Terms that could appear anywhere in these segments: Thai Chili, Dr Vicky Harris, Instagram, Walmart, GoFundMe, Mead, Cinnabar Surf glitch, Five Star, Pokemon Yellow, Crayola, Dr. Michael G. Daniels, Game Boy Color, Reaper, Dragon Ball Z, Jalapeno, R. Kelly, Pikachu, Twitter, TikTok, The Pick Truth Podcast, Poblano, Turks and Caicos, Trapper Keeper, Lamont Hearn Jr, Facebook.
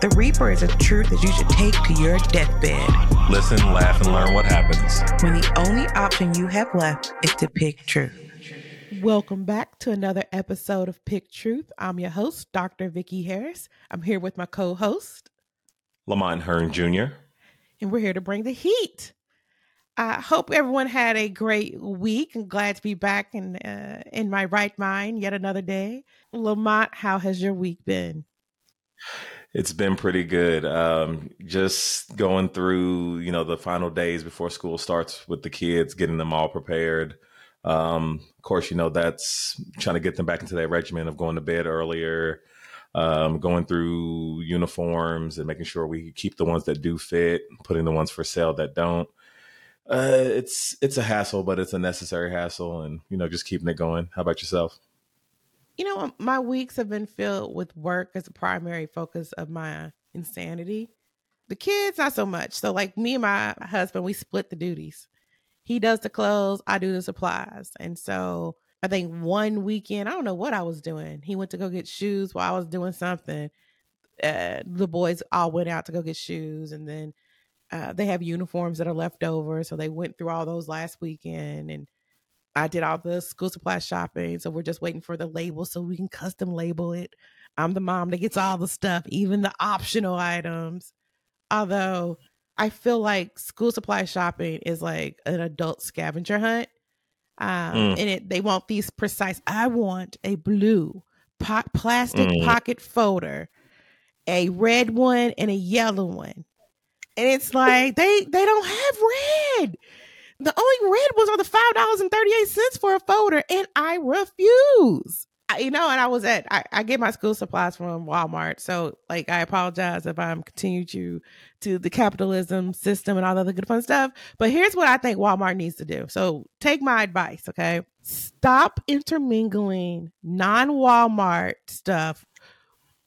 The Reaper is a truth that you should take to your deathbed. Listen, laugh, and learn what happens when the only option you have left is to pick truth. Welcome back to another episode of Pick Truth. I'm your host, Dr. Vicky Harris. I'm here with my co-host, Lamont Hearn Jr. And we're here to bring the heat. I hope everyone had a great week. I'm glad to be back in my right mind yet another day. Lamont, how has your week been? It's been pretty good. Just going through, the final days before school starts with the kids, getting them all prepared. Of course, that's trying to get them back into that regimen of going to bed earlier, going through uniforms and making sure we keep the ones that do fit, putting the ones for sale that don't. It's a hassle, but it's a necessary hassle, and just keeping it going. How about yourself? My weeks have been filled with work as a primary focus of my insanity. The kids, not so much. So like me and my husband, we split the duties. He does the clothes, I do the supplies. And so I think one weekend, I don't know what I was doing. He went to go get shoes while I was doing something. The boys all went out to go get shoes. And then they have uniforms that are left over. So they went through all those last weekend, and I did all the school supply shopping, so we're just waiting for the label so we can custom label it. I'm the mom that gets all the stuff, even the optional items. Although I feel like school supply shopping is like an adult scavenger hunt. And they want these precise, I want a blue plastic pocket folder, a red one and a yellow one. And it's like, they don't have red. The only red ones are the $5.38 for a folder, and I refuse. I get my school supplies from Walmart, so like I apologize if I'm continuing to the capitalism system and all the other good fun stuff. But here's what I think Walmart needs to do. So take my advice, okay? Stop intermingling non-Walmart stuff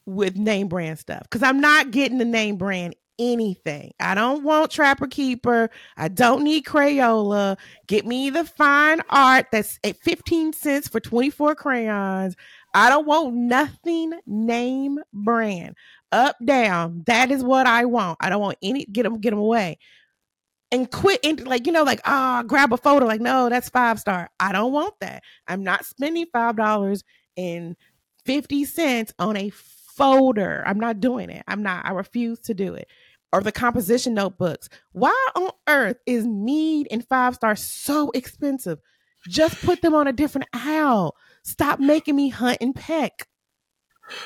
with name brand stuff, because I'm not getting the name brand anything. I don't want Trapper Keeper. I don't need Crayola. Get me the fine art that's at 15 cents for 24 crayons. I don't want nothing name brand. Up, down. That is what I want. I don't want any. Get them away. And quit, grab a folder. Like, no, that's Five Star. I don't want that. I'm not spending $5.50 on a folder. I'm not doing it. I refuse to do it. Or the composition notebooks. Why on earth is Mead and Five Star so expensive? Just put them on a different aisle. Stop making me hunt and peck.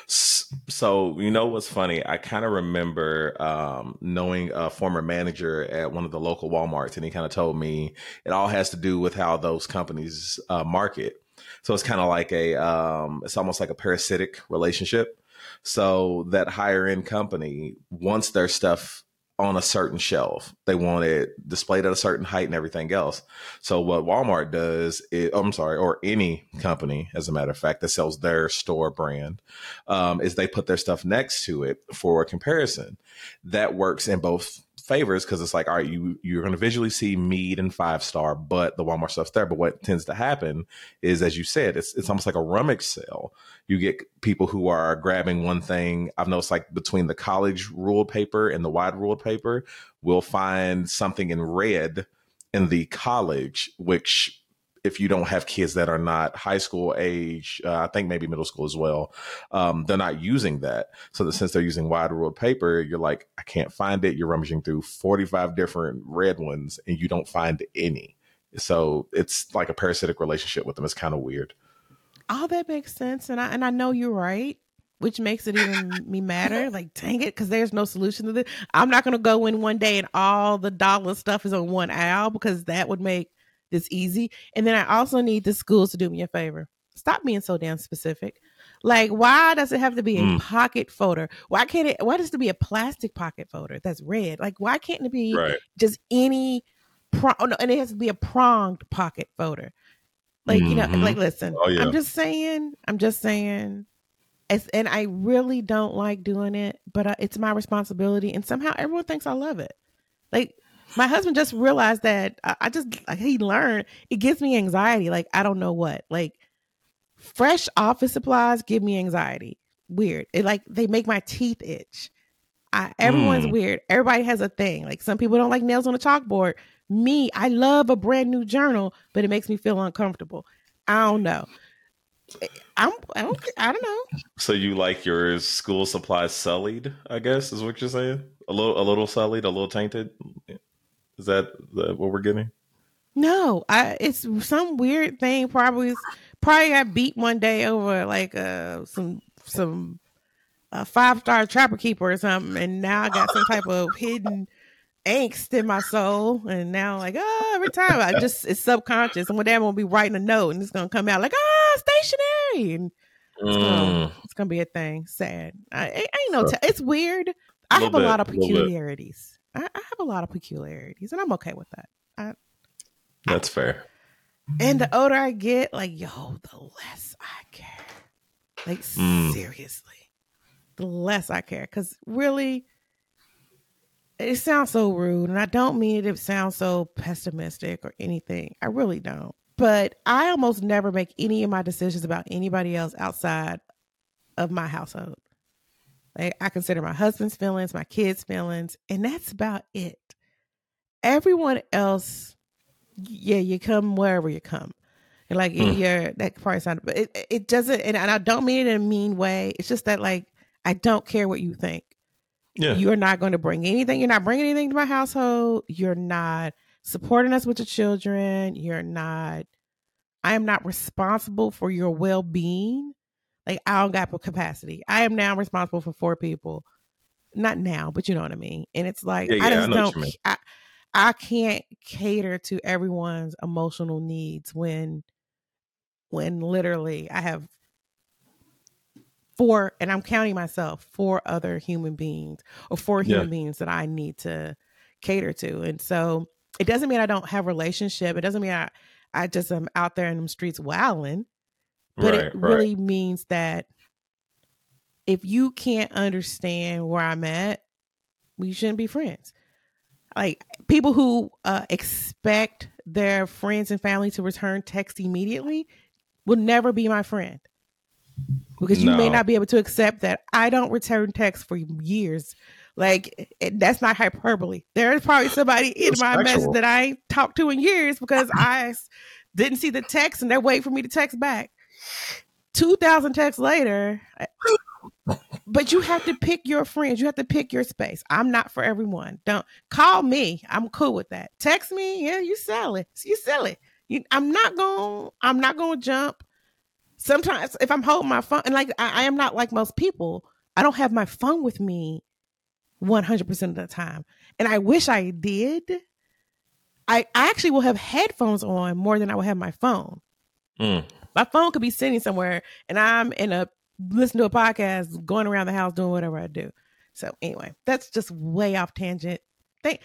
So, what's funny? I kind of remember knowing a former manager at one of the local Walmarts, and he kind of told me it all has to do with how those companies market. So it's kind of like it's almost like a parasitic relationship. So that higher end company wants their stuff on a certain shelf. They want it displayed at a certain height and everything else. So what Walmart does is, or any company, as a matter of fact, that sells their store brand, is they put their stuff next to it for a comparison. That works in both favors, because it's like, all right, you're going to visually see Mead and Five Star, but the Walmart stuff's there. But what tends to happen is, as you said, it's almost like a rummage sale. You get people who are grabbing one thing. I've noticed, like, between the college ruled paper and the wide ruled paper, we'll find something in red in the college, which, if you don't have kids that are not high school age, I think maybe middle school as well, they're not using that. So that since they're using wide ruled paper, you're like, I can't find it. You're rummaging through 45 different red ones and you don't find any. So it's like a parasitic relationship with them. It's kind of weird. All that makes sense. And I know you're right, which makes it even me madder. Like, dang it, because there's no solution to this. I'm not going to go in one day and all the dollar stuff is on one aisle, because that would make this easy. And then I also need the schools to do me a favor. Stop being so damn specific. Like, why does it have to be a pocket folder? Why does it be a plastic pocket folder that's red? Like, why can't it be just any and it has to be a pronged pocket folder. Like, you know, like, listen, I'm just saying. And I really don't like doing it, but it's my responsibility. And somehow everyone thinks I love it. Like, my husband just realized that he learned. It gives me anxiety. Like, I don't know what. Like, fresh office supplies give me anxiety. Weird. It, like, they make my teeth itch. Everyone's weird. Everybody has a thing. Like, some people don't like nails on a chalkboard. Me, I love a brand new journal, but it makes me feel uncomfortable. I don't know. I don't know. So you like your school supplies sullied, I guess, is what you're saying? A little sullied, a little tainted? Is that what we're getting? No, it's some weird thing. Probably got beat one day over like some Five Star Trapper Keeper or something, and now I got some type of hidden angst in my soul, and now like every time it's subconscious, and one day I'm gonna be writing a note, and it's gonna come out like stationary, and it's gonna be a thing. Sad. It's weird. I have a lot of peculiarities, and I'm okay with that. That's fair. And the older I get, like, yo, the less I care. Like, seriously, the less I care. Because really, it sounds so rude, and I don't mean it sounds so pessimistic or anything. I really don't. But I almost never make any of my decisions about anybody else outside of my household. Like, I consider my husband's feelings, my kids' feelings, and that's about it. Everyone else, yeah, you come wherever you come. And like, you're, that probably sounded, but it doesn't, and I don't mean it in a mean way. It's just that, like, I don't care what you think. Yeah. You're not going to bring anything. You're not bringing anything to my household. You're not supporting us with your children. I am not responsible for your well-being. Like, I don't got capacity. I am now responsible for 4 people. Not now, but you know what I mean. And it's like, I can't cater to everyone's emotional needs when literally I have 4, and I'm counting myself, 4 other human beings, or 4 human beings that I need to cater to. And so it doesn't mean I don't have relationship. It doesn't mean I just am out there in them streets wilding. But really means that if you can't understand where I'm at, we shouldn't be friends. Like, people who expect their friends and family to return text immediately will never be my friend. Because you may not be able to accept that I don't return text for years. Like, that's not hyperbole. There's probably somebody in my message that I ain't talked to in years because I didn't see the text, and they're waiting for me to text back. 2,000 texts later. But you have to pick your friends. You have to pick your space. I'm not for everyone. Don't call me. I'm cool with that. Text me. Yeah, you silly. I'm not going to jump. Sometimes if I'm holding my phone, and like, I am not like most people. I don't have my phone with me 100% of the time. And I wish I did. I actually will have headphones on more than I will have my phone. My phone could be sitting somewhere, and I'm listening to a podcast, going around the house, doing whatever I do. So anyway, that's just way off tangent. Thank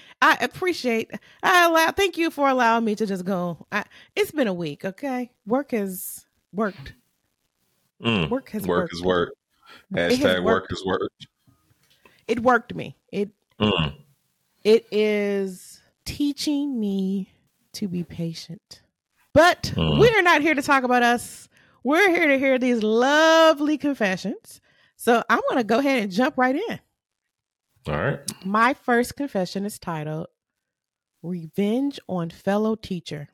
you for allowing me to just go. It's been a week, okay? Work has worked. Work has worked. Work is work. # work is work. It worked me. It is teaching me to be patient. But we are not here to talk about us. We're here to hear these lovely confessions. So I'm going to go ahead and jump right in. All right. My first confession is titled Revenge on Fellow Teacher.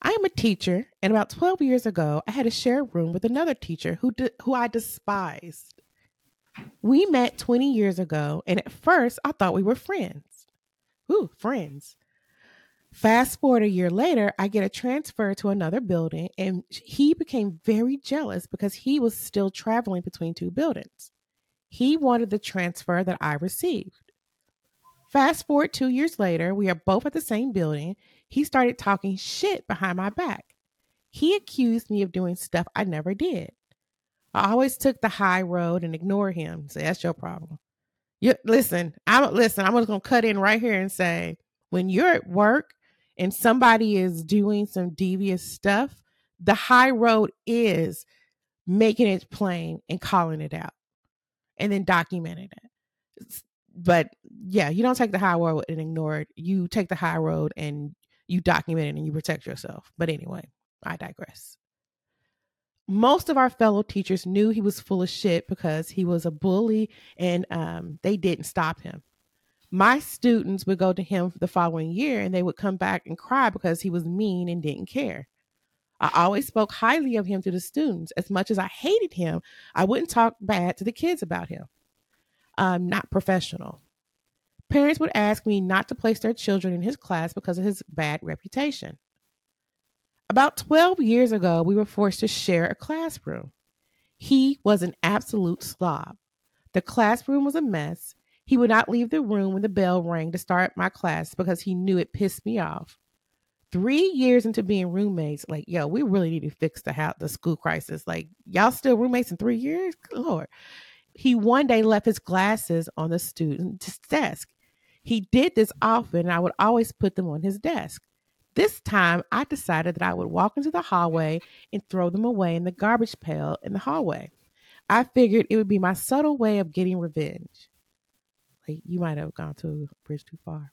I am a teacher, and about 12 years ago, I had a shared room with another teacher who I despised. We met 20 years ago, and at first, I thought we were friends. Ooh, friends. Fast forward a year later, I get a transfer to another building, and he became very jealous because he was still traveling between 2 buildings. He wanted the transfer that I received. Fast forward 2 years later, we are both at the same building. He started talking shit behind my back. He accused me of doing stuff I never did. I always took the high road and ignored him. So that's your problem. I'm just going to cut in right here and say, when you're at work and somebody is doing some devious stuff, the high road is making it plain and calling it out and then documenting it. But yeah, you don't take the high road and ignore it. You take the high road and you document it and you protect yourself. But anyway, I digress. Most of our fellow teachers knew he was full of shit because he was a bully, and they didn't stop him. My students would go to him the following year and they would come back and cry because he was mean and didn't care. I always spoke highly of him to the students. As much as I hated him, I wouldn't talk bad to the kids about him. Not professional. Parents would ask me not to place their children in his class because of his bad reputation. About 12 years ago, we were forced to share a classroom. He was an absolute slob. The classroom was a mess. He would not leave the room when the bell rang to start my class because he knew it pissed me off. 3 years into being roommates, like, yo, we really need to fix the school crisis. Like, y'all still roommates in 3 years? Lord. He one day left his glasses on the student's desk. He did this often, and I would always put them on his desk. This time, I decided that I would walk into the hallway and throw them away in the garbage pail in the hallway. I figured it would be my subtle way of getting revenge. Like, you might have gone to a bridge too far.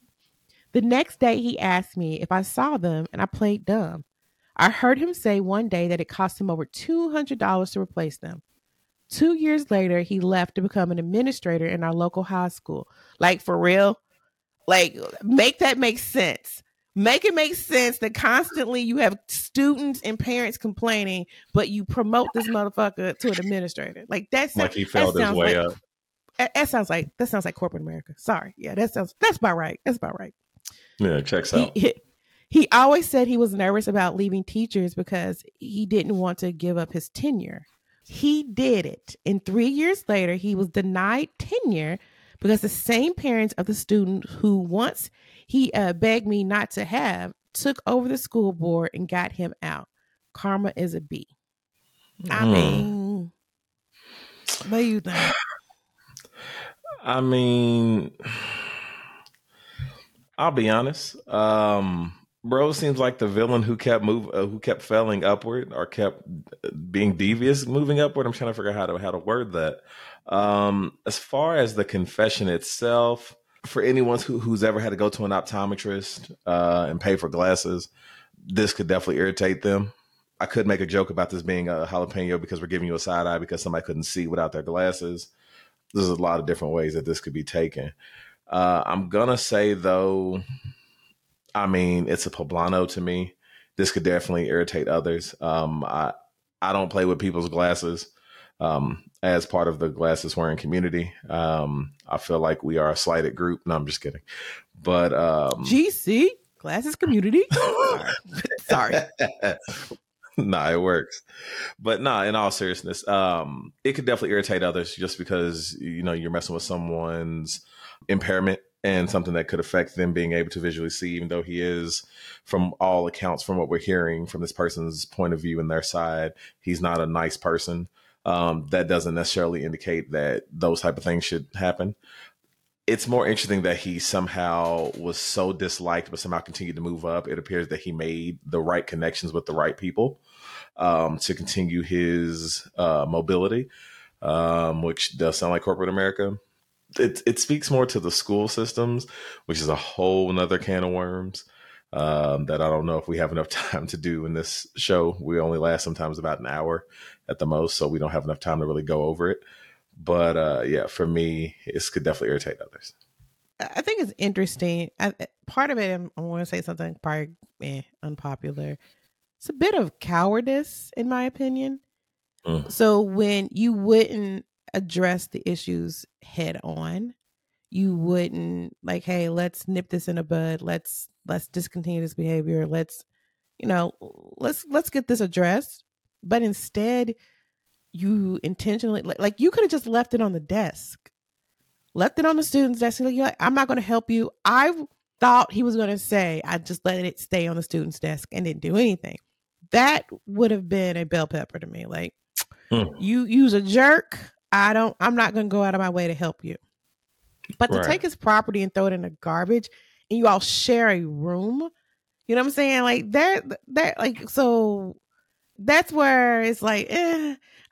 The next day, he asked me if I saw them, and I played dumb. I heard him say one day that it cost him over $200 to replace them. 2 years later, he left to become an administrator in our local high school. Like, for real? Like, make that make sense. Make it make sense that constantly you have students and parents complaining, but you promote this motherfucker to an administrator. Like, that's like he failed his way up. That sounds like corporate America. Sorry. Yeah, that's about right. That's about right. Yeah, checks out. He always said he was nervous about leaving teachers because he didn't want to give up his tenure. He did it. And 3 years later, he was denied tenure because the same parents of the student who once he begged me not to have took over the school board and got him out. Karma is a B. I mean, what do you think? I mean, I'll be honest. Bro seems like the villain who kept failing upward, or kept being devious, moving upward. I'm trying to figure out how to word that. As far as the confession itself, for anyone who's ever had to go to an optometrist and pay for glasses, this could definitely irritate them. I could make a joke about this being a jalapeno because we're giving you a side eye because somebody couldn't see without their glasses. There's a lot of different ways that this could be taken. I'm gonna say though, I mean, it's a poblano to me. This could definitely irritate others. I don't play with people's glasses as part of the glasses wearing community. I feel like we are a slighted group. No, I'm just kidding. But GC, glasses community. Sorry. Nah, it works. But nah, in all seriousness, it could definitely irritate others just because, you know, you're messing with someone's impairment and something that could affect them being able to visually see, even though he is, from all accounts, from what we're hearing from this person's point of view and their side, he's not a nice person. That doesn't necessarily indicate that those type of things should happen. It's more interesting that he somehow was so disliked, but somehow continued to move up. It appears that he made the right connections with the right people to continue his mobility, which does sound like corporate America. It speaks more to the school systems, which is a whole nother can of worms that I don't know if we have enough time to do in this show. We only last sometimes about an hour at the most, so we don't have enough time to really go over it. But yeah, for me, this could definitely irritate others. I think it's interesting. Part of it, I want to say something probably unpopular. It's a bit of cowardice, in my opinion. So when you wouldn't address the issues head on, you wouldn't like, hey, let's nip this in the bud. Let's discontinue this behavior. Let's get this addressed. But instead, you intentionally like you could have just left it on the desk, left it on the student's desk. Like, you're like, I'm not going to help you. I thought he was going to say, I just let it stay on the student's desk and didn't do anything. That would have been a bell pepper to me. Like, you's a jerk. I'm not going to go out of my way to help you. But to take his property and throw it in the garbage and you all share a room. You know what I'm saying? Like that like, so that's where it's like,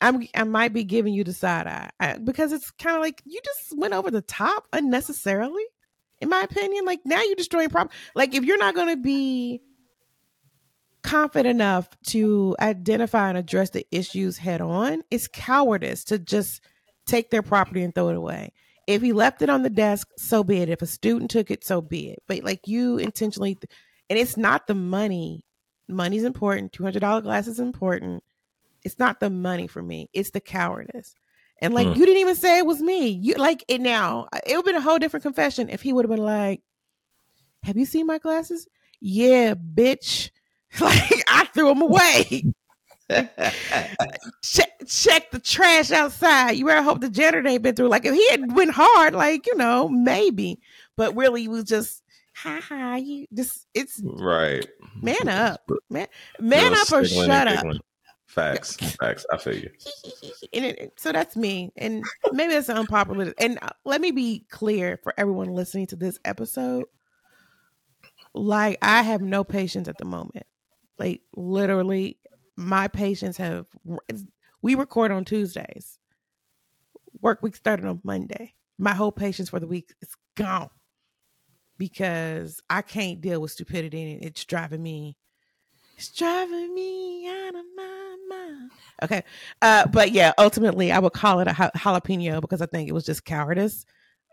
I might be giving you the side eye, because it's kind of like you just went over the top unnecessarily, in my opinion. Like, now you're destroying property. Like, if you're not going to be confident enough to identify and address the issues head on, it's cowardice to just take their property and throw it away. If he left it on the desk, so be it. If a student took it, so be it. But like, you intentionally, and it's not the money. Money's important. $200 glass is important. It's not the money for me. It's the cowardice. And like, you didn't even say it was me. You like it now. It would have been a whole different confession if he would have been like, "Have you seen my glasses?" "Yeah, bitch. Like, I threw them away." Check the trash outside. You better hope the janitor ain't been through. Like, if he had went hard, like, you know, maybe. But really, he was just, you just, it's right. Man up. Man up or shut up. Facts. I feel you. And so that's me. And maybe that's an unpopular. And let me be clear for everyone listening to this episode. Like, I have no patience at the moment. Like, literally, my patients have. We record on Tuesdays. Work week started on Monday. My whole patience for the week is gone because I can't deal with stupidity, and it's driving me. It's driving me out of my mind. Okay. But yeah, ultimately, I would call it a jalapeno because I think it was just cowardice.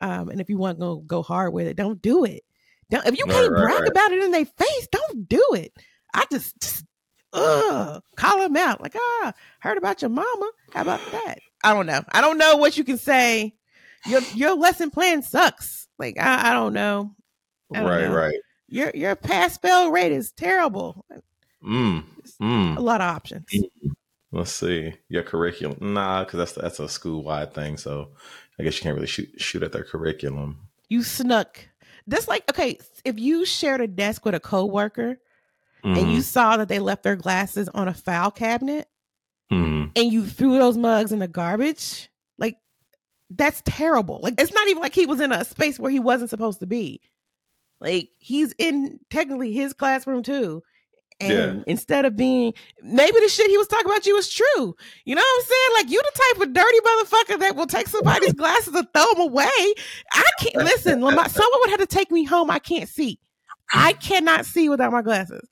And if you want to go hard with it, don't do it. If you can't brag about it in their face, don't do it. I just call them out. Like, heard about your mama. How about that? I don't know what you can say. Your lesson plan sucks. Like, I don't know. I don't know. Your pass fail rate is terrible. A lot of options. Let's see your curriculum. Nah, because that's a school wide thing. So I guess you can't really shoot at their curriculum. You snuck. That's like, okay, if you shared a desk with a coworker and you saw that they left their glasses on a file cabinet and you threw those mugs in the garbage, like, that's terrible. Like, it's not even like he was in a space where he wasn't supposed to be. Like, he's in technically his classroom too. And instead of being, maybe the shit he was talking about you was true. You know what I'm saying? Like, you the type of dirty motherfucker that will take somebody's glasses and throw them away. I can't, listen, someone would have to take me home. I can't see. I cannot see without my glasses.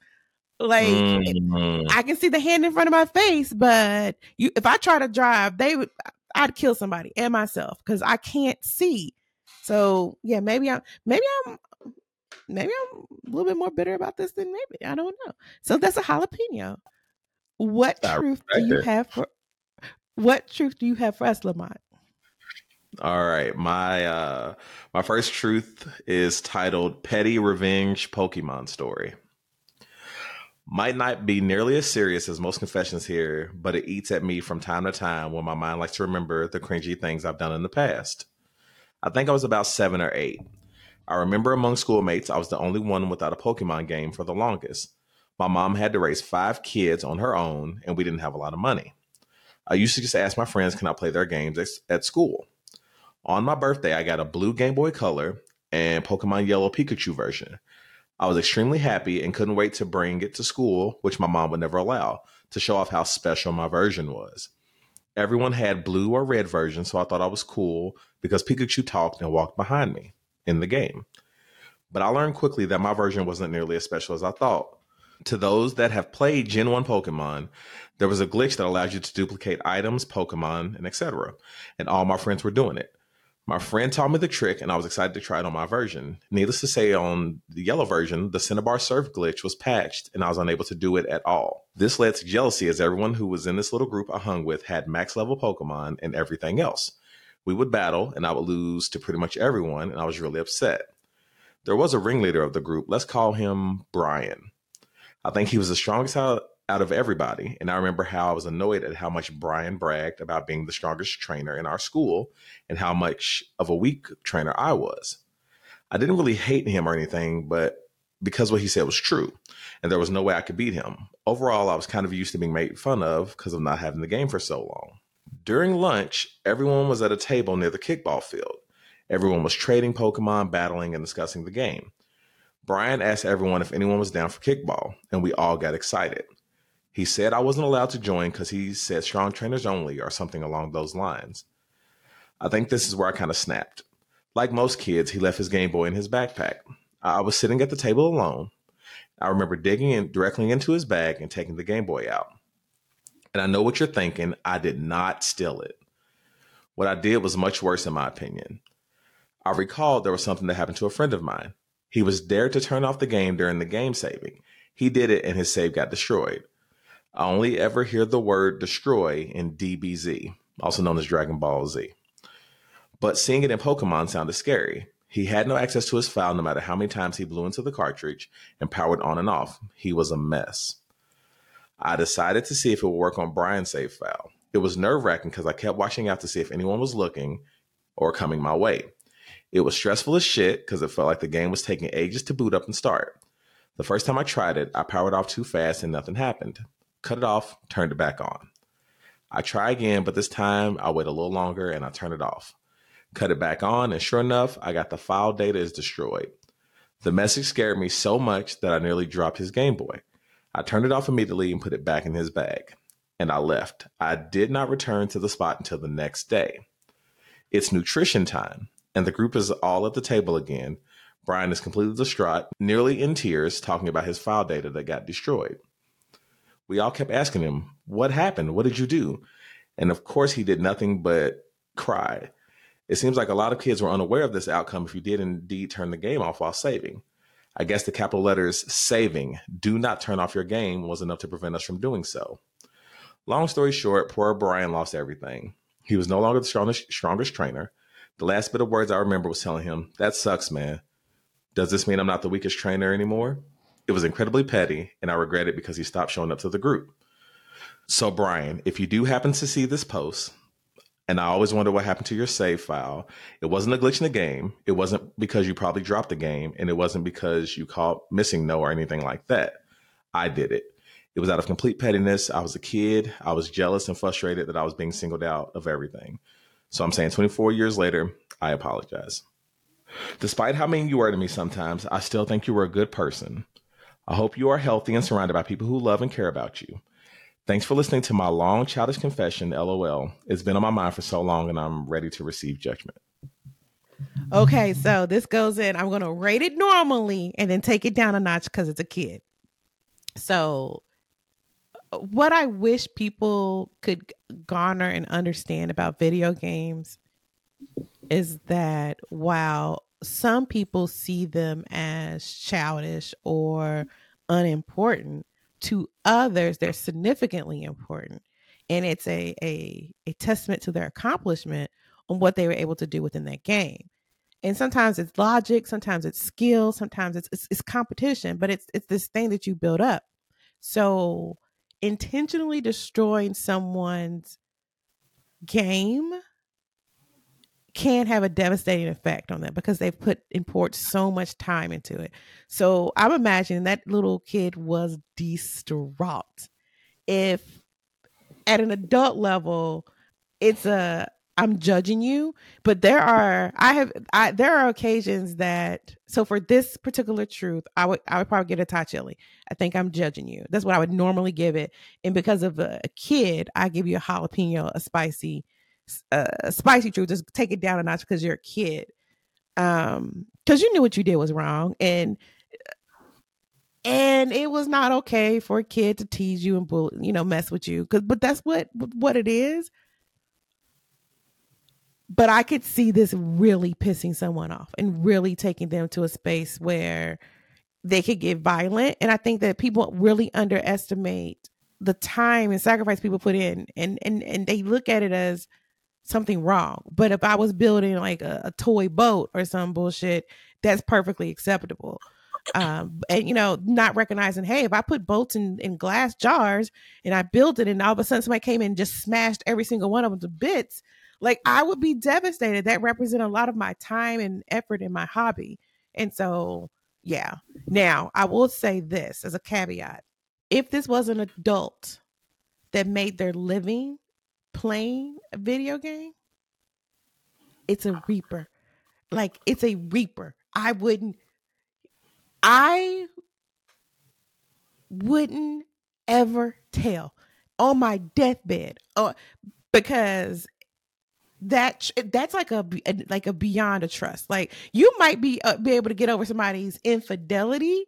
Like, I can see the hand in front of my face, but if I try to drive, I'd kill somebody and myself because I can't see. So yeah, maybe I'm a little bit more bitter about this than maybe. I don't know. So that's a jalapeno. What truth do you have for us, Lamont? All right. My first truth is titled Petty Revenge Pokemon Story. Might not be nearly as serious as most confessions here, but it eats at me from time to time when my mind likes to remember the cringy things I've done in the past. I think I was about 7 or 8. I remember among schoolmates, I was the only one without a Pokemon game for the longest. My mom had to raise 5 kids on her own, and we didn't have a lot of money. I used to just ask my friends, can I play their games at school? On my birthday, I got a blue Game Boy Color and Pokemon Yellow Pikachu version. I was extremely happy and couldn't wait to bring it to school, which my mom would never allow, to show off how special my version was. Everyone had blue or red versions, so I thought I was cool because Pikachu talked and walked behind me in the game. But I learned quickly that my version wasn't nearly as special as I thought. To those that have played Gen 1 Pokemon, there was a glitch that allowed you to duplicate items, Pokemon, and etc. And all my friends were doing it. My friend taught me the trick, and I was excited to try it on my version. Needless to say, on the yellow version, the Cinnabar Surf glitch was patched, and I was unable to do it at all. This led to jealousy, as everyone who was in this little group I hung with had max level Pokemon and everything else. We would battle, and I would lose to pretty much everyone, and I was really upset. There was a ringleader of the group. Let's call him Brian. I think he was the strongest out of everybody, and I remember how I was annoyed at how much Brian bragged about being the strongest trainer in our school and how much of a weak trainer I was. I didn't really hate him or anything, but because what he said was true, and there was no way I could beat him. Overall, I was kind of used to being made fun of because of not having the game for so long. During lunch, everyone was at a table near the kickball field. Everyone was trading Pokemon, battling, and discussing the game. Brian asked everyone if anyone was down for kickball, and we all got excited. He said I wasn't allowed to join because he said strong trainers only or something along those lines. I think this is where I kind of snapped. Like most kids, he left his Game Boy in his backpack. I was sitting at the table alone. I remember digging in directly into his bag and taking the Game Boy out. And I know what you're thinking. I did not steal it. What I did was much worse in my opinion. I recalled there was something that happened to a friend of mine. He was dared to turn off the game during the game saving. He did it and his save got destroyed. I only ever hear the word destroy in DBZ, also known as Dragon Ball Z. But seeing it in Pokemon sounded scary. He had no access to his file no matter how many times he blew into the cartridge and powered on and off. He was a mess. I decided to see if it would work on Brian's save file. It was nerve-wracking because I kept watching out to see if anyone was looking or coming my way. It was stressful as shit because it felt like the game was taking ages to boot up and start. The first time I tried it, I powered off too fast and nothing happened. Cut it off, turned it back on. I try again, but this time I wait a little longer and I turn it off. Cut it back on, and sure enough, I got the file data is destroyed. The message scared me so much that I nearly dropped his Game Boy. I turned it off immediately and put it back in his bag, and I left. I did not return to the spot until the next day. It's nutrition time, and the group is all at the table again. Brian is completely distraught, nearly in tears, talking about his file data that got destroyed. We all kept asking him, "What happened? What did you do?" And of course, he did nothing but cry. It seems like a lot of kids were unaware of this outcome if you did indeed turn the game off while saving. I guess the capital letters saving, do not turn off your game, was enough to prevent us from doing so. Long story short, poor Brian lost everything. He was no longer the strongest trainer. The last bit of words I remember was telling him, "That sucks, man. Does this mean I'm not the weakest trainer anymore?" It was incredibly petty, and I regret it because he stopped showing up to the group. So Brian, if you do happen to see this post, and I always wonder what happened to your save file. It wasn't a glitch in the game. It wasn't because you probably dropped the game, and it wasn't because you called missing no or anything like that. I did it. It was out of complete pettiness. I was a kid. I was jealous and frustrated that I was being singled out of everything. So I'm saying 24 years later, I apologize. Despite how mean you were to me sometimes, I still think you were a good person. I hope you are healthy and surrounded by people who love and care about you. Thanks for listening to my long childish confession, LOL. It's been on my mind for so long, and I'm ready to receive judgment. Okay, so this goes in. I'm going to rate it normally and then take it down a notch because it's a kid. So what I wish people could garner and understand about video games is that while some people see them as childish or unimportant, to others, they're significantly important. And it's a testament to their accomplishment on what they were able to do within that game. And sometimes it's logic, sometimes it's skill, sometimes it's competition, but it's this thing that you build up. So intentionally destroying someone's game can have a devastating effect on them because they've put and poured so much time into it. So I'm imagining that little kid was distraught. If at an adult level, it's I'm judging you, but there are occasions that, so for this particular truth, I would probably get a Thai chili. I think I'm judging you. That's what I would normally give it. And because of a kid, I give you a jalapeno, a spicy truth. Just take it down a notch because you're a kid, because you knew what you did was wrong, and it was not okay for a kid to tease you and bully, mess with you, but that's what it is. But I could see this really pissing someone off and really taking them to a space where they could get violent. And I think that people really underestimate the time and sacrifice people put in, and they look at it as something wrong. But if I was building like a toy boat or some bullshit, that's perfectly acceptable. And not recognizing, hey, if I put boats in glass jars and I built it and all of a sudden somebody came in and just smashed every single one of them to bits, like I would be devastated. That represents a lot of my time and effort in my hobby. And so, yeah. Now I will say this as a caveat. If this was an adult that made their living playing a video game, it's a reaper. I wouldn't I wouldn't ever tell on my deathbed, because that's like a beyond a trust. Like, you might be able to get over somebody's infidelity,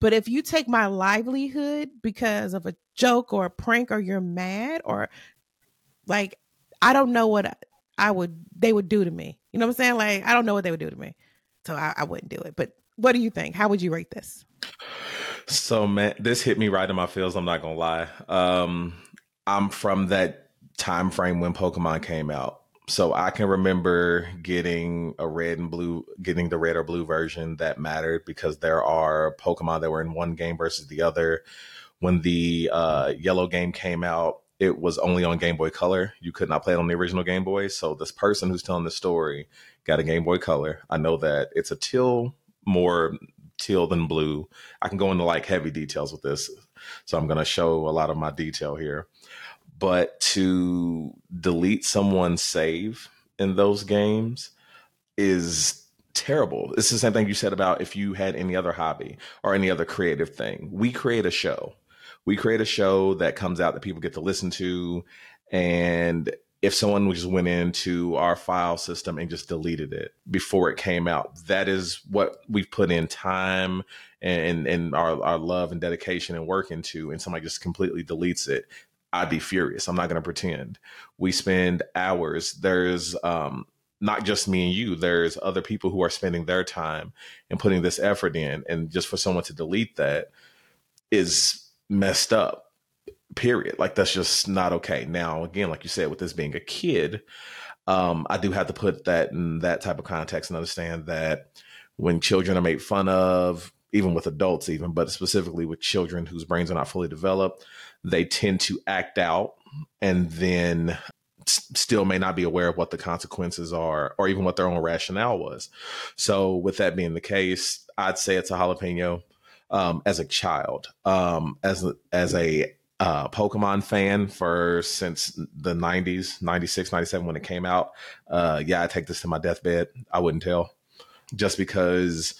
but if you take my livelihood because of a joke or a prank, or you're mad, or like, I don't know what they would do to me. You know what I'm saying? Like, I don't know what they would do to me. So I wouldn't do it. But what do you think? How would you rate this? So, man, this hit me right in my feels. I'm not going to lie. I'm from that time frame when Pokemon came out. So I can remember getting the red or blue version that mattered, because there are Pokemon that were in one game versus the other. When the yellow game came out, it was only on Game Boy Color. You could not play it on the original Game Boy. So this person who's telling the story got a Game Boy Color. I know that it's a teal, more teal than blue. I can go into like heavy details with this, so I'm going to show a lot of my detail here. But to delete someone's save in those games is terrible. It's the same thing you said about if you had any other hobby or any other creative thing. We create a show. We create a show that comes out that people get to listen to. And if someone just went into our file system and just deleted it before it came out, that is what we've put in time and our love and dedication and work into, and somebody just completely deletes it. I'd be furious. I'm not going to pretend. We spend hours. There's not just me and you. There's other people who are spending their time and putting this effort in. And just for someone to delete that is messed up, period. Like, that's just not okay. Now, again, like you said, with this being a kid, I do have to put that in that type of context and understand that when children are made fun of, even with adults even, but specifically with children whose brains are not fully developed, they tend to act out and then still may not be aware of what the consequences are or even what their own rationale was. So with that being the case, I'd say it's a jalapeno as a child, as a Pokemon fan since the 90s, 96, 97, when it came out. Yeah, I take this to my deathbed. I wouldn't tell, just because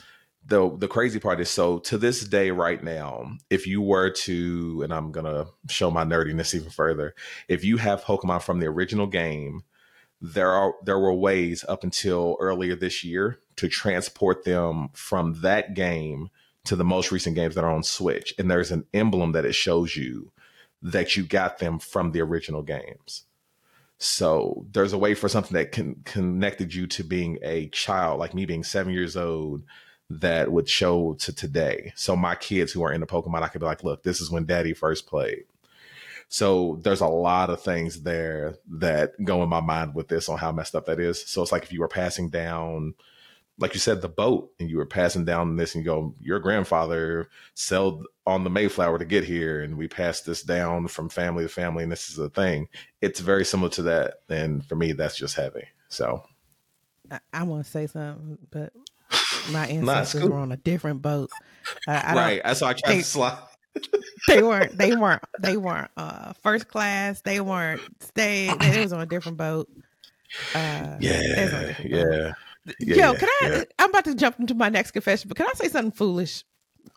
The crazy part is, so to this day right now, if you were to, and I'm going to show my nerdiness even further, if you have Pokemon from the original game, there were ways up until earlier this year to transport them from that game to the most recent games that are on Switch. And there's an emblem that it shows you that you got them from the original games. So there's a way for something that connected you to being a child, like me being 7 years old, that would show to today. So my kids who are into Pokemon, I could be like, look, this is when daddy first played. So there's a lot of things there that go in my mind with this on how messed up that is. So it's like, if you were passing down, like you said, the boat, and you were passing down this and you go, your grandfather sailed on the Mayflower to get here, and we passed this down from family to family, and this is a thing. It's very similar to that. And for me, that's just heavy. So I want to say something, but my ancestors were on a different boat. Right. That's why I tried to slide. They weren't first class. They weren't stayed. They was on a different boat. Boat. Yo, can I? Yeah. I'm about to jump into my next confession, but can I say something foolish?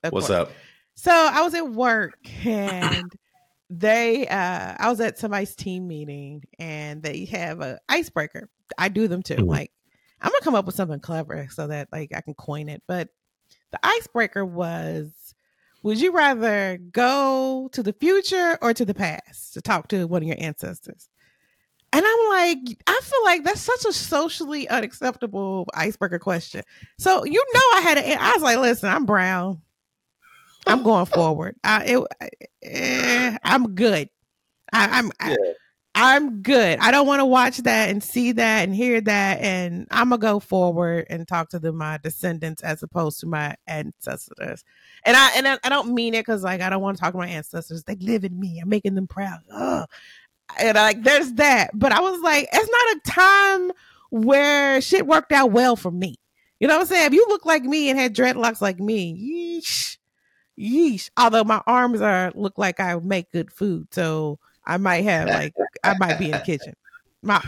What's up? So I was at work, and I was at somebody's team meeting, and they have an icebreaker. I do them too. Mm-hmm. Like, I'm going to come up with something clever so that like I can coin it. But the icebreaker was, would you rather go to the future or to the past to talk to one of your ancestors? And I'm like, I feel like that's such a socially unacceptable icebreaker question. So, you know, I was like, listen, I'm brown. I'm going forward. I'm good. I'm good. I don't want to watch that and see that and hear that. And I'm going to go forward and talk to my descendants as opposed to my ancestors. And I don't mean it because, like, I don't want to talk to my ancestors. They live in me. I'm making them proud. Ugh. And, like, there's that. But I was like, it's not a time where shit worked out well for me. You know what I'm saying? If you look like me and had dreadlocks like me, yeesh. Although my arms look like I make good food. So I might be in the kitchen. My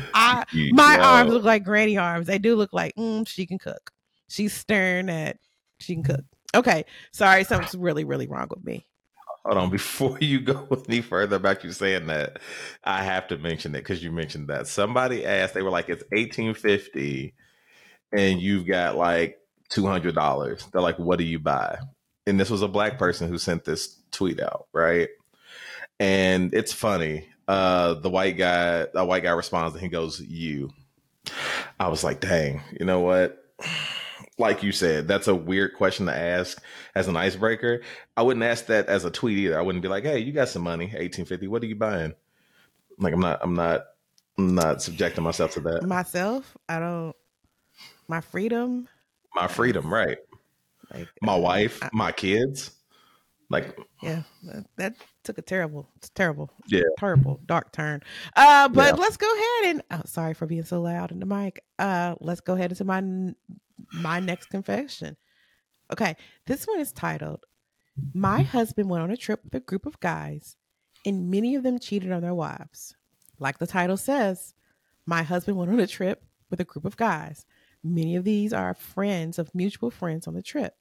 arms look like granny arms. They do look like she can cook. She's stern at she can cook. Okay. Sorry, something's really, really wrong with me. Hold on. Before you go any further about you saying that, I have to mention it because you mentioned that. Somebody asked, they were like, it's $18.50 and you've got like $200. They're like, what do you buy? And this was a black person who sent this tweet out, right? And it's funny. The white guy responds and he goes, you. I was like, dang, you know what? Like you said, that's a weird question to ask as an icebreaker. I wouldn't ask that as a tweet either. I wouldn't be like, hey, you got some money, $18.50. What are you buying? Like, I'm not subjecting myself to that. Myself? My freedom. My freedom, right. Like, my wife, my kids. Like, yeah, that took a terrible, dark turn. But yeah. Let's go ahead and, sorry for being so loud in the mic. Let's go ahead into my next confession. Okay. This one is titled, My Husband Went on a Trip with a Group of Guys and Many of Them Cheated on Their Wives. Like the title says, my husband went on a trip with a group of guys. Many of these are friends of mutual friends on the trip.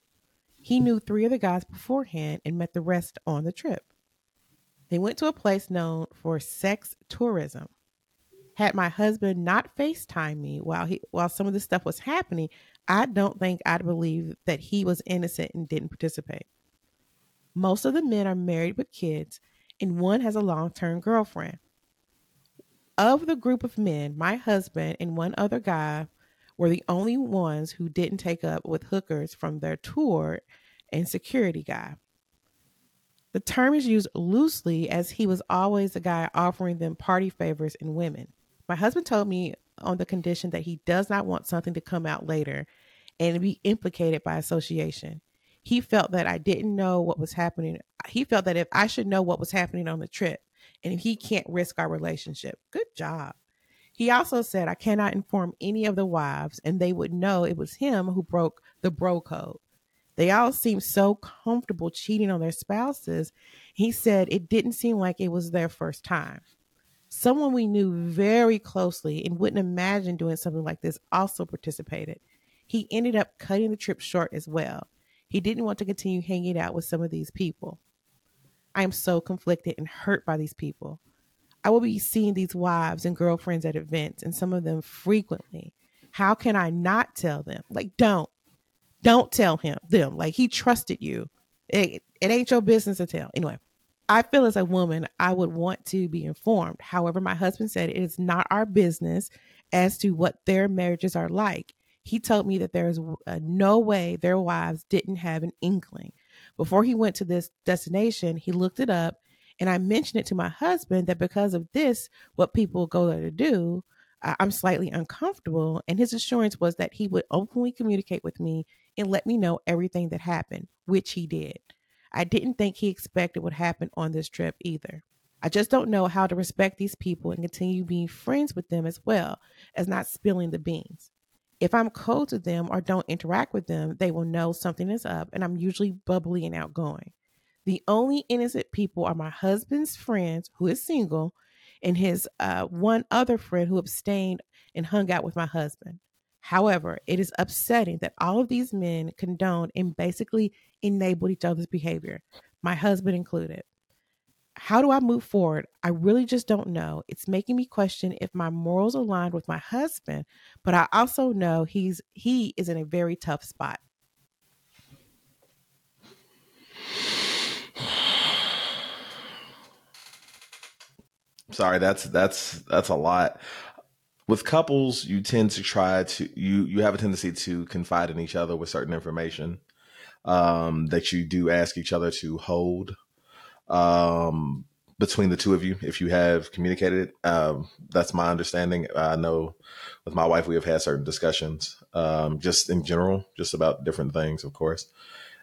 He knew three of the guys beforehand and met the rest on the trip. They went to a place known for sex tourism. Had my husband not FaceTimed me while some of this stuff was happening, I don't think I'd believe that he was innocent and didn't participate. Most of the men are married with kids, and one has a long-term girlfriend. Of the group of men, my husband and one other guy were the only ones who didn't take up with hookers from their tour and security guy. The term is used loosely as he was always the guy offering them party favors and women. My husband told me on the condition that he does not want something to come out later and be implicated by association. He felt that I didn't know what was happening. He felt that if I should know what was happening on the trip, and he can't risk our relationship. Good job. He also said, I cannot inform any of the wives and they would know it was him who broke the bro code. They all seemed so comfortable cheating on their spouses. He said it didn't seem like it was their first time. Someone we knew very closely and wouldn't imagine doing something like this also participated. He ended up cutting the trip short as well. He didn't want to continue hanging out with some of these people. I am so conflicted and hurt by these people. I will be seeing these wives and girlfriends at events and some of them frequently. How can I not tell them? Like, don't tell them. Like, he trusted you. It ain't your business to tell. Anyway, I feel as a woman, I would want to be informed. However, my husband said it is not our business as to what their marriages are like. He told me that there is no way their wives didn't have an inkling. Before he went to this destination, he looked it up. And I mentioned it to my husband that because of this, what people go there to do, I'm slightly uncomfortable. And his assurance was that he would openly communicate with me and let me know everything that happened, which he did. I didn't think he expected what happened on this trip either. I just don't know how to respect these people and continue being friends with them as well as not spilling the beans. If I'm cold to them or don't interact with them, they will know something is up and I'm usually bubbly and outgoing. The only innocent people are my husband's friends, who is single, and his one other friend who abstained and hung out with my husband. However, it is upsetting that all of these men condoned and basically enabled each other's behavior, my husband included. How do I move forward? I really just don't know. It's making me question if my morals aligned with my husband, but I also know he is in a very tough spot. Sorry, that's a lot. With couples, you tend to you have a tendency to confide in each other with certain information that you do ask each other to hold between the two of you if you have communicated it. That's my understanding. I know with my wife we have had certain discussions just in general, just about different things, of course.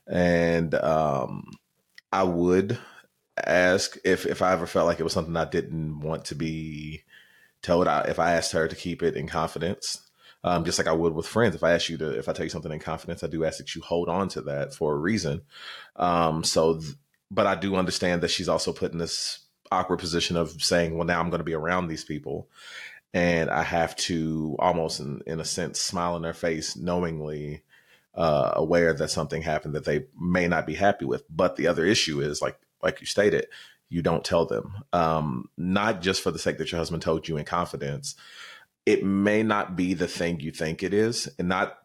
And I would ask if I ever felt like it was something I didn't want to be told. If I asked her to keep it in confidence, just like I would with friends, if I tell you something in confidence, I do ask that you hold on to that for a reason. But I do understand that she's also put in this awkward position of saying, well, now I'm going to be around these people. And I have to almost in a sense, smile in their face knowingly aware that something happened that they may not be happy with. But the other issue is, like you stated, you don't tell them, not just for the sake that your husband told you in confidence. It may not be the thing you think it is, and not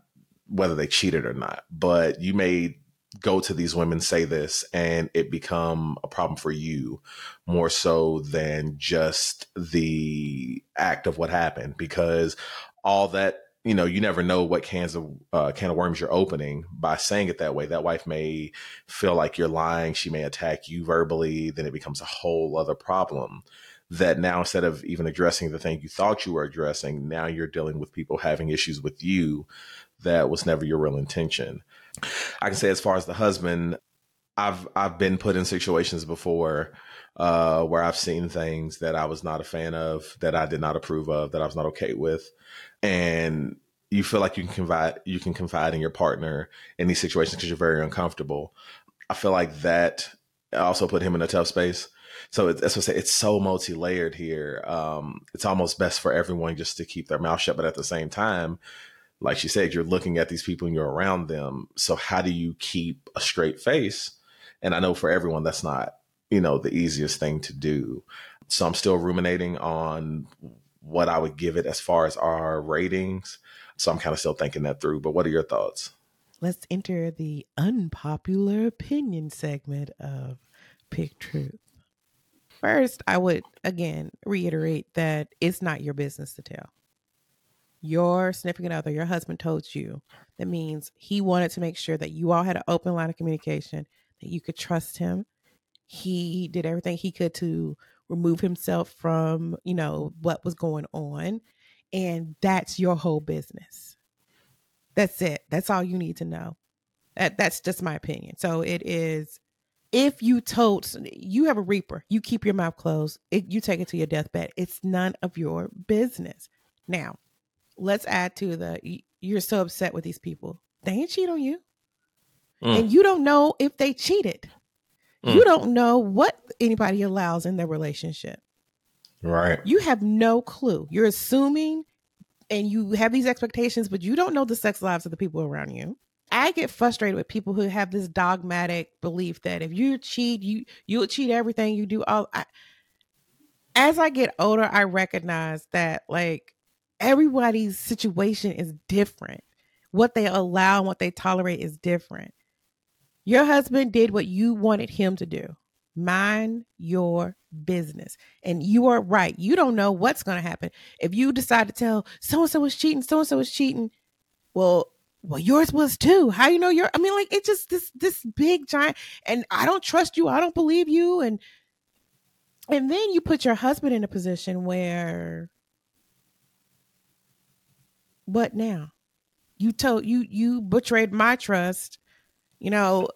whether they cheated or not, but you may go to these women, say this, and it become a problem for you more so than just the act of what happened, because all that, you know, you never know what can of worms you're opening by saying it that way. That wife may feel like you're lying. She may attack you verbally. Then it becomes a whole other problem that now, instead of even addressing the thing you thought you were addressing, now you're dealing with people having issues with you that was never your real intention. I can say, as far as the husband, I've been put in situations before where I've seen things that I was not a fan of, that I did not approve of, that I was not okay with. And you feel like you can confide in your partner in these situations because you're very uncomfortable. I feel like that also put him in a tough space. So that's what I say. It's so multi-layered here. It's almost best for everyone just to keep their mouth shut. But at the same time, like she said, you're looking at these people and you're around them. So how do you keep a straight face? And I know for everyone, that's not, you know, the easiest thing to do. So I'm still ruminating on what I would give it as far as our ratings. So I'm kind of still thinking that through. But what are your thoughts? Let's enter the unpopular opinion segment of Pick Truth. First, I would, again, reiterate that it's not your business to tell. Your significant other, your husband told you. That means he wanted to make sure that you all had an open line of communication, that you could trust him. He did everything he could to remove himself from, you know, what was going on. And that's your whole business. That's it. That's all you need to know. That's just my opinion. So it is, if you told, you have a reaper, you keep your mouth closed, you take it to your deathbed. It's none of your business. Now, let's add to you're so upset with these people. They ain't cheat on you. And you don't know if they cheated. You don't know what anybody allows in their relationship. Right. You have no clue. You're assuming, and you have these expectations, but you don't know the sex lives of the people around you. I get frustrated with people who have this dogmatic belief that if you cheat, you'll cheat everything you do. As I get older, I recognize that, like, everybody's situation is different. What they allow and what they tolerate is different. Your husband did what you wanted him to do. Mind your business. And you are right. You don't know what's going to happen. If you decide to tell so-and-so was cheating, so-and-so was cheating. Well, yours was too. How you know your? I mean, like, it's just this big giant, and I don't trust you. I don't believe you. And then you put your husband in a position where, what now? You betrayed my trust, you know.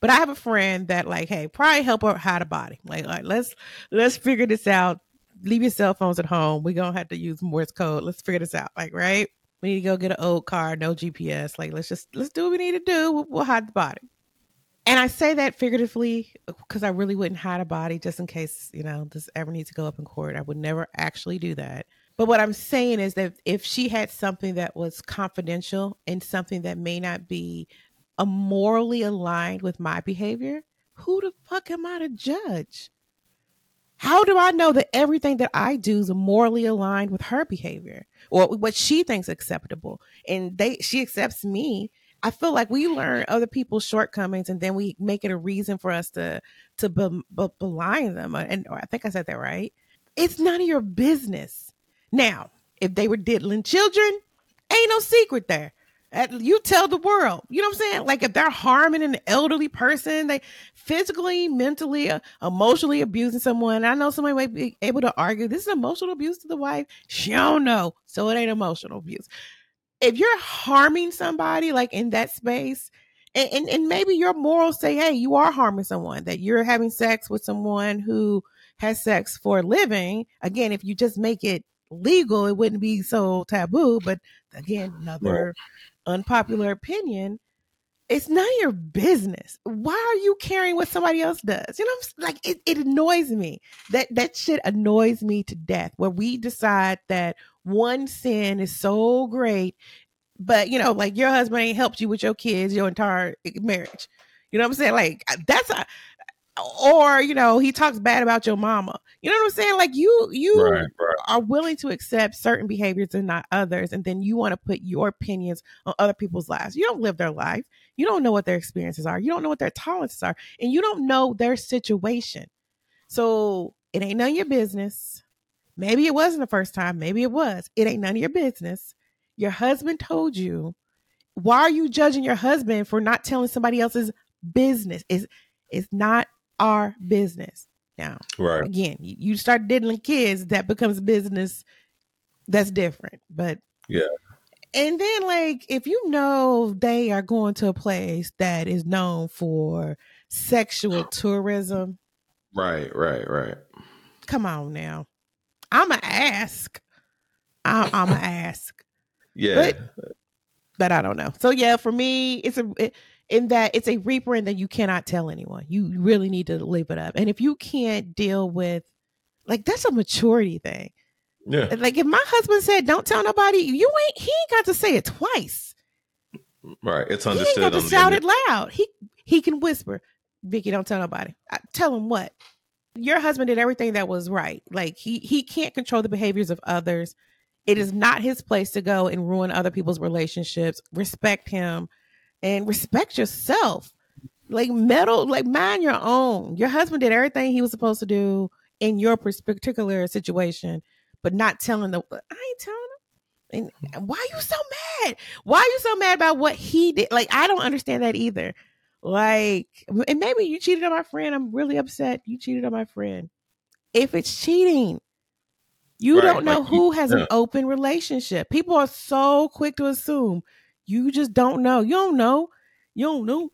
But I have a friend that, like, hey, probably help her hide a body. Like let's figure this out. Leave your cell phones at home. We're gonna have to use Morse code. Let's figure this out. Like, right? We need to go get an old car, no GPS. Like, let's do what we need to do. We'll hide the body. And I say that figuratively because I really wouldn't hide a body, just in case, you know, this ever needs to go up in court. I would never actually do that. But what I'm saying is that if she had something that was confidential and something that may not be morally aligned with my behavior, who the fuck am I to judge? How do I know that everything that I do is morally aligned with her behavior or what she thinks acceptable? And she accepts me. I feel like we learn other people's shortcomings and then we make it a reason for us to belie them. And I think I said that right. It's none of your business. Now, if they were diddling children, ain't no secret there. You tell the world. You know what I'm saying? Like, if they're harming an elderly person, they physically, mentally, emotionally abusing someone. I know somebody might be able to argue, this is emotional abuse to the wife. She don't know. So it ain't emotional abuse. If you're harming somebody, like, in that space, and maybe your morals say, hey, you are harming someone, that you're having sex with someone who has sex for a living. Again, if you just make it legal, it wouldn't be so taboo. But again, another unpopular opinion. It's none of your business. Why are you caring what somebody else does? You know, like, it annoys me. That shit annoys me to death, where we decide that one sin is so great But, you know, like, your husband ain't helped you with your kids your entire marriage. You know what I'm saying? Like, that's a, or, you know, he talks bad about your mama. You know what I'm saying? Like, you are willing to accept certain behaviors and not others. And then you want to put your opinions on other people's lives. You don't live their life. You don't know what their experiences are. You don't know what their tolerances are. And you don't know their situation. So it ain't none of your business. Maybe it wasn't the first time. Maybe it was. It ain't none of your business. Your husband told you. Why are you judging your husband for not telling somebody else's business? It's not our business. Now, right. Again, you start diddling kids, that becomes business. That's different. But yeah. And then, like, if you know they are going to a place that is known for sexual tourism. Right. Come on now. I'm going to ask. Yeah, but I don't know. So yeah, for me, it's a reaper, and that you cannot tell anyone. You really need to live it up. And if you can't deal with, like, that's a maturity thing. Yeah. Like, if my husband said, "Don't tell nobody," he ain't got to say it twice. Right. It's understood. He ain't got to shout it loud. He can whisper, "Vicky, don't tell nobody." Tell him what? Your husband did everything that was right. Like, he can't control the behaviors of others. It is not his place to go and ruin other people's relationships. Respect him and respect yourself. Like, mind your own. Your husband did everything he was supposed to do in your particular situation, but not telling the, I ain't telling him. And why are you so mad? Why are you so mad about what he did? Like, I don't understand that either. Like, and maybe you cheated on my friend. I'm really upset you cheated on my friend. If it's cheating, You don't know who has an open relationship. People are so quick to assume. You just don't know. You don't know.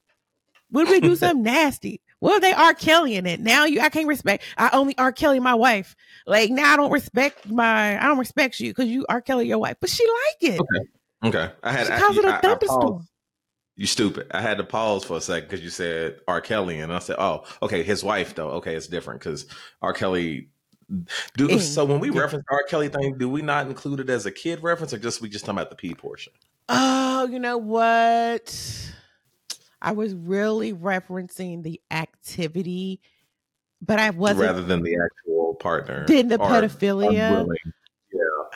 What if they do something nasty? Well, they R. Kelly in it. Now I can't respect. I only R. Kelly my wife. Like, now I don't respect I don't respect you because you R. Kelly your wife. But she like it. Okay. She calls it a dumpster storm. You stupid. I had to pause for a second because you said R. Kelly. And I said, oh, okay, his wife though. Okay, it's different because R. Kelly... Dude, so when we reference the R. Kelly thing, do we not include it as a kid reference, or just we just talking about the P portion? Oh, you know what? I was really referencing the activity, but I wasn't, rather than the actual partner. Did the pedophilia? Yeah.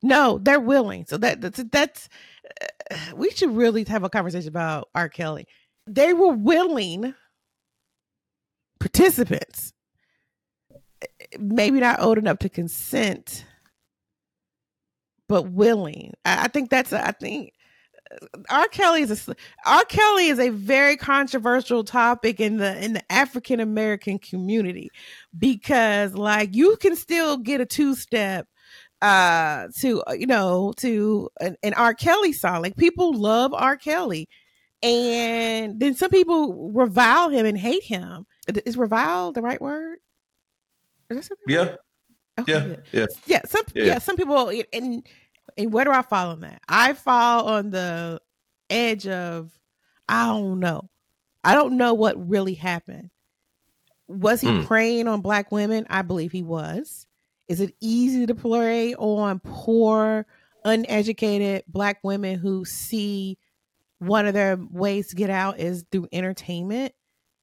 No, they're willing. So that's we should really have a conversation about R. Kelly. They were willing participants. Maybe not old enough to consent, but willing. I think R. Kelly is a very controversial topic in the African American community, because, like, you can still get a two-step to an R. Kelly song. Like, people love R. Kelly, and then some people revile him and hate him. Is revile the right word? Yeah. Okay. Yeah. Some people, and where do I fall on that? I fall on the edge of, I don't know. I don't know what really happened. Was he preying on Black women? I believe he was. Is it easy to prey on poor, uneducated Black women who see one of their ways to get out is through entertainment?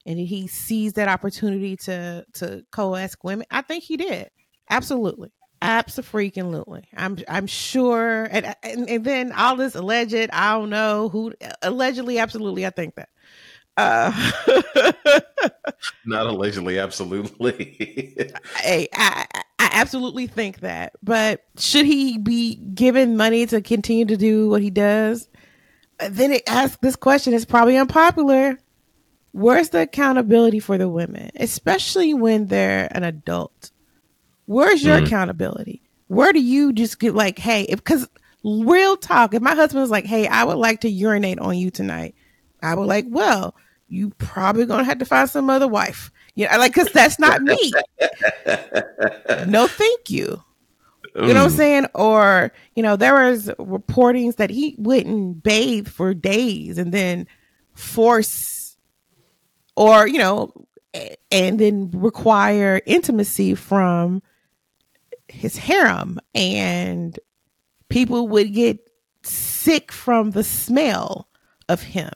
And he sees that opportunity to coerce women. I think he did. Absolutely. Absolutely. I'm sure. And then all this alleged, I don't know who, allegedly, absolutely. I think that. Not allegedly, absolutely. Hey, I absolutely think that. But should he be given money to continue to do what he does? Then it asks this question. It's probably unpopular. Where's the accountability for the women, especially when they're an adult? Where's your accountability? Where do you just get, like, hey, because real talk, if my husband was like, hey, I would like to urinate on you tonight, I would like, well, you probably going to have to find some other wife. You know, like, because that's not me. No, thank you. You know what I'm saying? Or, you know, there was reportings that he wouldn't bathe for days and then require intimacy from his harem, and people would get sick from the smell of him.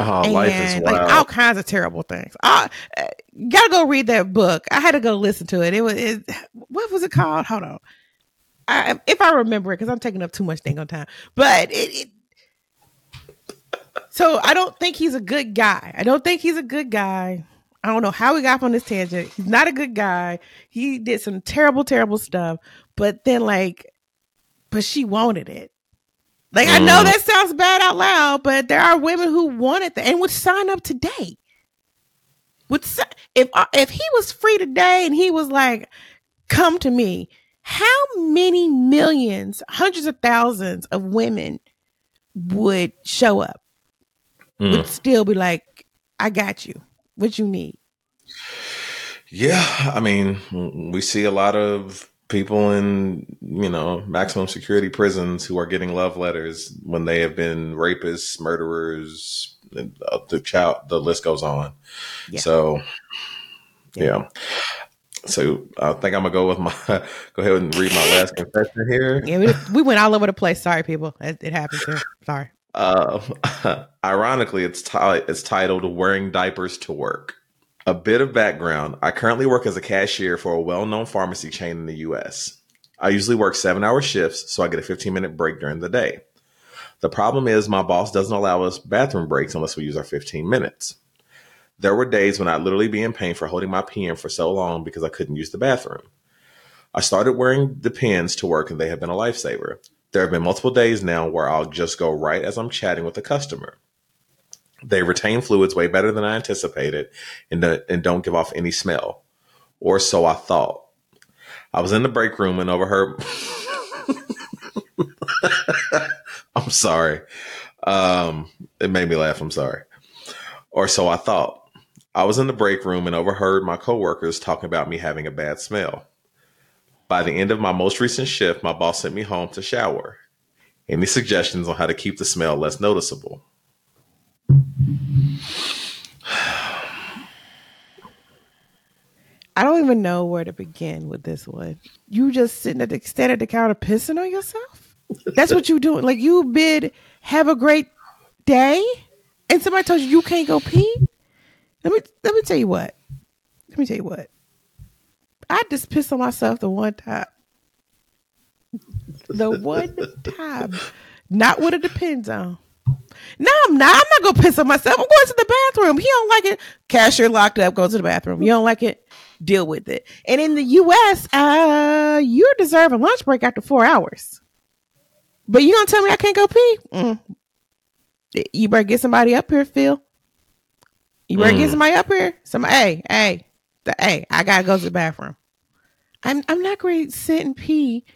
Oh, and life is wild. Like, all kinds of terrible things. You gotta go read that book. I had to go listen to it. What was it called? Hold on. If I remember it, because I'm taking up too much dang on time. But so I don't think he's a good guy. I don't know how we got on this tangent. He's not a good guy. He did some terrible, terrible stuff. But then, but she wanted it. I know that sounds bad out loud, but there are women who wanted that and would sign up today. If he was free today and he was like, "Come to me," how many millions, hundreds of thousands of women would show up? Would still be like, "I got you. What you need?" Yeah, I mean, we see a lot of people in, maximum security prisons who are getting love letters when they have been rapists, murderers, and the list goes on. Yeah. So, yeah. So I think I'm going to go ahead and read my last confession here. Yeah, we went all over the place. Sorry, people. It happens here. Sorry. Ironically, it's titled Wearing Diapers to Work. A bit of background. I currently work as a cashier for a well-known pharmacy chain in the U.S. I usually work 7-hour shifts, so I get a 15-minute break during the day. The problem is my boss doesn't allow us bathroom breaks unless we use our 15 minutes. There were days when I'd literally be in pain for holding my pen for so long because I couldn't use the bathroom. I started wearing the pens to work, and they have been a lifesaver. There have been multiple days now where I'll just go right as I'm chatting with a customer. They retain fluids way better than I anticipated and don't give off any smell. Or so I thought. I was in the break room and overheard... I'm sorry. It made me laugh. I'm sorry. Or so I thought. I was in the break room and overheard my coworkers talking about me having a bad smell. By the end of my most recent shift, my boss sent me home to shower. Any suggestions on how to keep the smell less noticeable? I don't even know where to begin with this one. You just sitting at the counter pissing on yourself? That's what you doing. You bid have a great day and somebody told you can't go pee? Let me tell you what. I just pissed on myself the one time. Not what it depends on. No, I'm not going to piss on myself. I'm going to the bathroom. He don't like it. Cashier locked up, go to the bathroom. You don't like it? Deal with it. And in the U.S., you deserve a lunch break after 4 hours. But you going to tell me I can't go pee? You better get somebody up here, Phil. You better get somebody up here. Hey, I got to go to the bathroom. I'm not going to sit and pee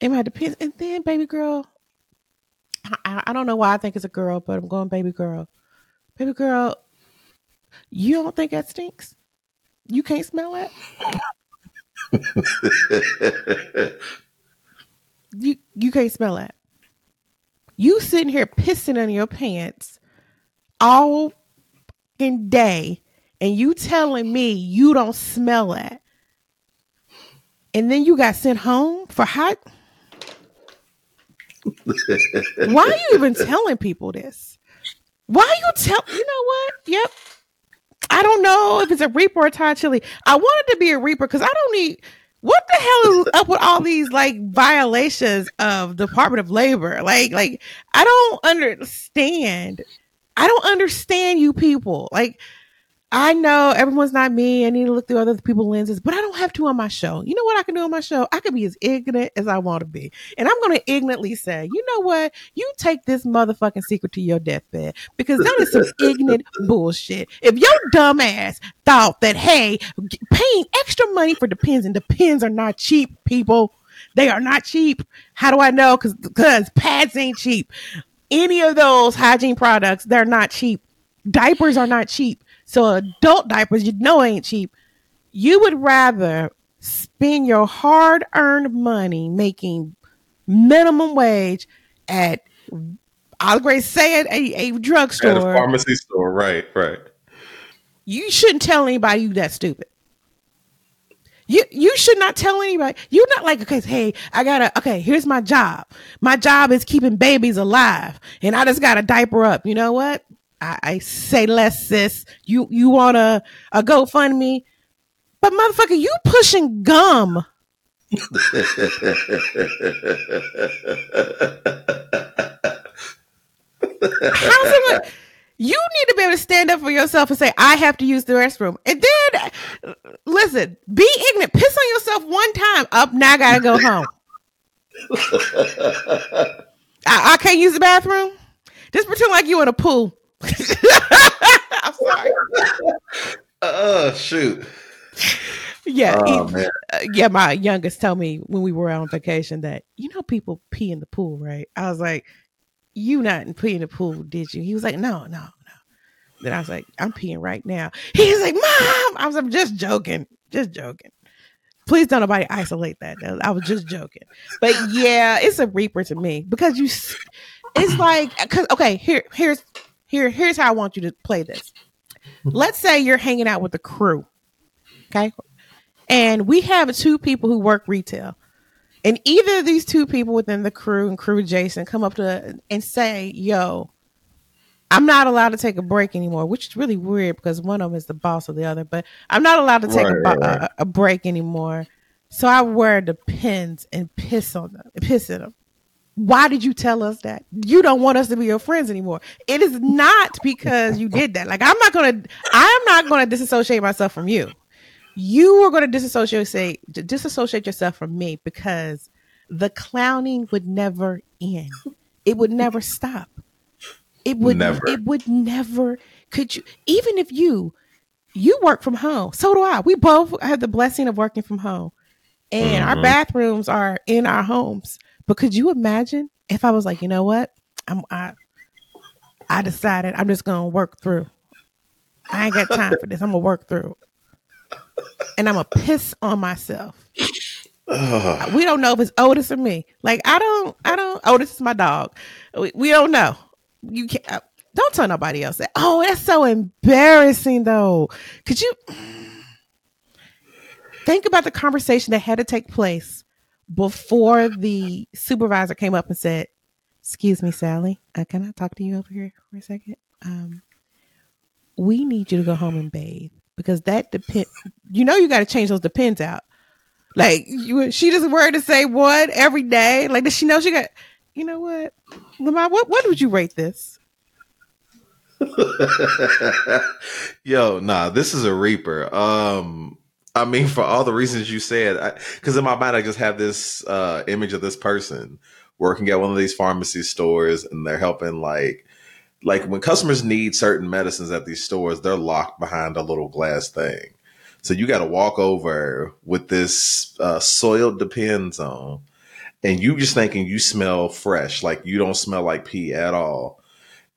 in my depends. And then, baby girl, I don't know why I think it's a girl, but I'm going baby girl. Baby girl, you don't think that stinks? You can't smell it? You can't smell that. You sitting here pissing on your pants all fucking day and you telling me you don't smell that. And then you got sent home for hot... Why are you even telling people this? Why are you you know what? Yep. I don't know if it's a Reaper or a Thai chili. I wanted to be a Reaper because I don't need... What the hell is up with all these violations of Department of Labor? I don't understand. You people. I know everyone's not me. I need to look through other people's lenses, but I don't have to on my show. You know what I can do on my show? I can be as ignorant as I want to be. And I'm going to ignorantly say, you know what? You take this motherfucking secret to your deathbed because that is some ignorant bullshit. If your dumb ass thought that, hey, paying extra money for Depends, and Depends are not cheap, people. They are not cheap. How do I know? Because pads ain't cheap. Any of those hygiene products, they're not cheap. Diapers are not cheap. So adult diapers, ain't cheap. You would rather spend your hard-earned money making minimum wage at, I'll say, a drugstore. At a pharmacy store, right. You shouldn't tell anybody you that stupid. You should not tell anybody. You're not like, okay, hey, here's my job. My job is keeping babies alive, and I just gotta diaper up. You know what? I say less, sis. You want a GoFundMe? But motherfucker, you pushing gum. You need to be able to stand up for yourself and say, I have to use the restroom. And then, listen, be ignorant. Piss on yourself one time. Up, now I got to go home. I can't use the bathroom. Just pretend like you in a pool. I'm sorry. Oh, shoot. Yeah. Yeah, my youngest told me when we were on vacation that, you know, people pee in the pool, right? I was like, you not pee in the pool, did you? He was like, no. Then I was like, I'm peeing right now. He's like, Mom. I was like, I'm just joking. Please don't nobody isolate that. I was just joking. But yeah, it's a reaper to me because it's like, cause okay, here's how I want you to play this. Let's say you're hanging out with the crew, okay? And we have two people who work retail. And either of these two people within the crew and crew adjacent come up to and say, yo, I'm not allowed to take a break anymore, which is really weird because one of them is the boss of the other, but I'm not allowed to take a break anymore. So I wear the pins and piss in them. Why did you tell us that? You don't want us to be your friends anymore. It is not because you did that. Like, I'm not going to disassociate myself from you. You were going to disassociate yourself from me because the clowning would never end. It would never stop. It would never. Could you, even if you work from home, so do I. We both have the blessing of working from home, and our bathrooms are in our homes. But could you imagine if I was like, you know what? I decided I'm just going to work through. I ain't got time for this. I'm going to work through. And I'm a piss on myself. Ugh. We don't know if it's Otis or me. Like, I don't. Otis is my dog. We don't know. You can't. Don't tell nobody else that. Oh, that's so embarrassing, though. Could you think about the conversation that had to take place before the supervisor came up and said, "Excuse me, Sally. Can I talk to you over here for a second? We need you to go home and bathe." Because that depend, you know, you got to change those depends out. Like, she doesn't worry to say what every day. Like, does she know she got? You know what, Lamont? What would you rate this? Yo, nah, this is a reaper. I mean, for all the reasons you said, because in my mind I just have this image of this person working at one of these pharmacy stores, and they're helping like when customers need certain medicines at these stores, they're locked behind a little glass thing. So you got to walk over with this soiled depends on, and you just thinking you smell fresh. Like, you don't smell like pee at all.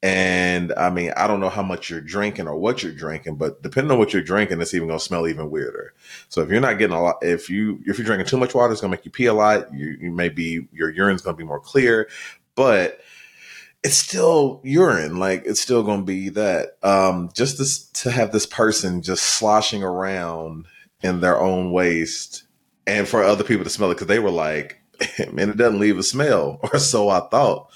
And I mean, I don't know how much you're drinking or what you're drinking, but depending on what you're drinking, it's even going to smell even weirder. So if you're not getting a lot, if you're drinking too much water, it's going to make you pee a lot. You may be, your urine's going to be more clear, but it's still urine. Like, it's still going to be that. Just this, to have this person just sloshing around in their own waste and for other people to smell it, because they were like, man, it doesn't leave a smell, or so I thought.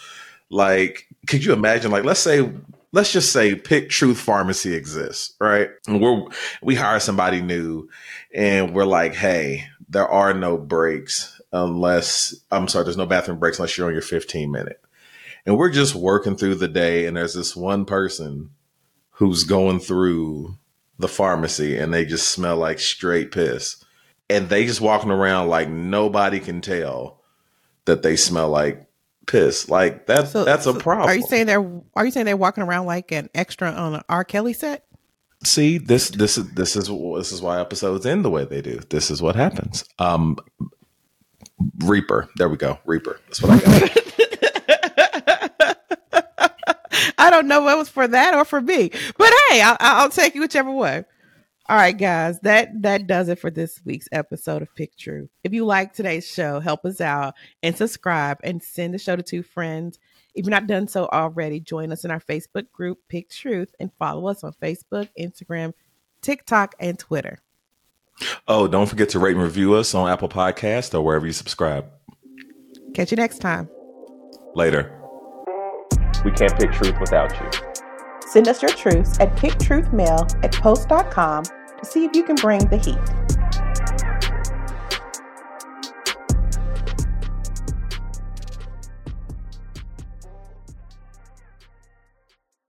Like, could you imagine? Like, let's just say Pick Truth Pharmacy exists, right? And we hire somebody new, and we're like, hey, there are no breaks there's no bathroom breaks unless you're on your 15-minute. And we're just working through the day, and there's this one person who's going through the pharmacy, and they just smell like straight piss. And they just walking around like nobody can tell that they smell like piss. Like, that's a problem. Are you saying they're walking around like an extra on an R. Kelly set? See, this is why episodes end the way they do. This is what happens. Reaper. There we go. Reaper. That's what I got. I don't know what was for that or for me, but hey, I'll take you whichever way. All right, guys, that does it for this week's episode of Pick Truth. If you like today's show, help us out and subscribe and send the show to two friends. If you're not done so already, join us in our Facebook group, Pick Truth, and follow us on Facebook, Instagram, TikTok, and Twitter. Oh, don't forget to rate and review us on Apple Podcasts or wherever you subscribe. Catch you next time. Later. We can't pick truth without you. Send us your truths at picktruthmail@post.com to see if you can bring the heat.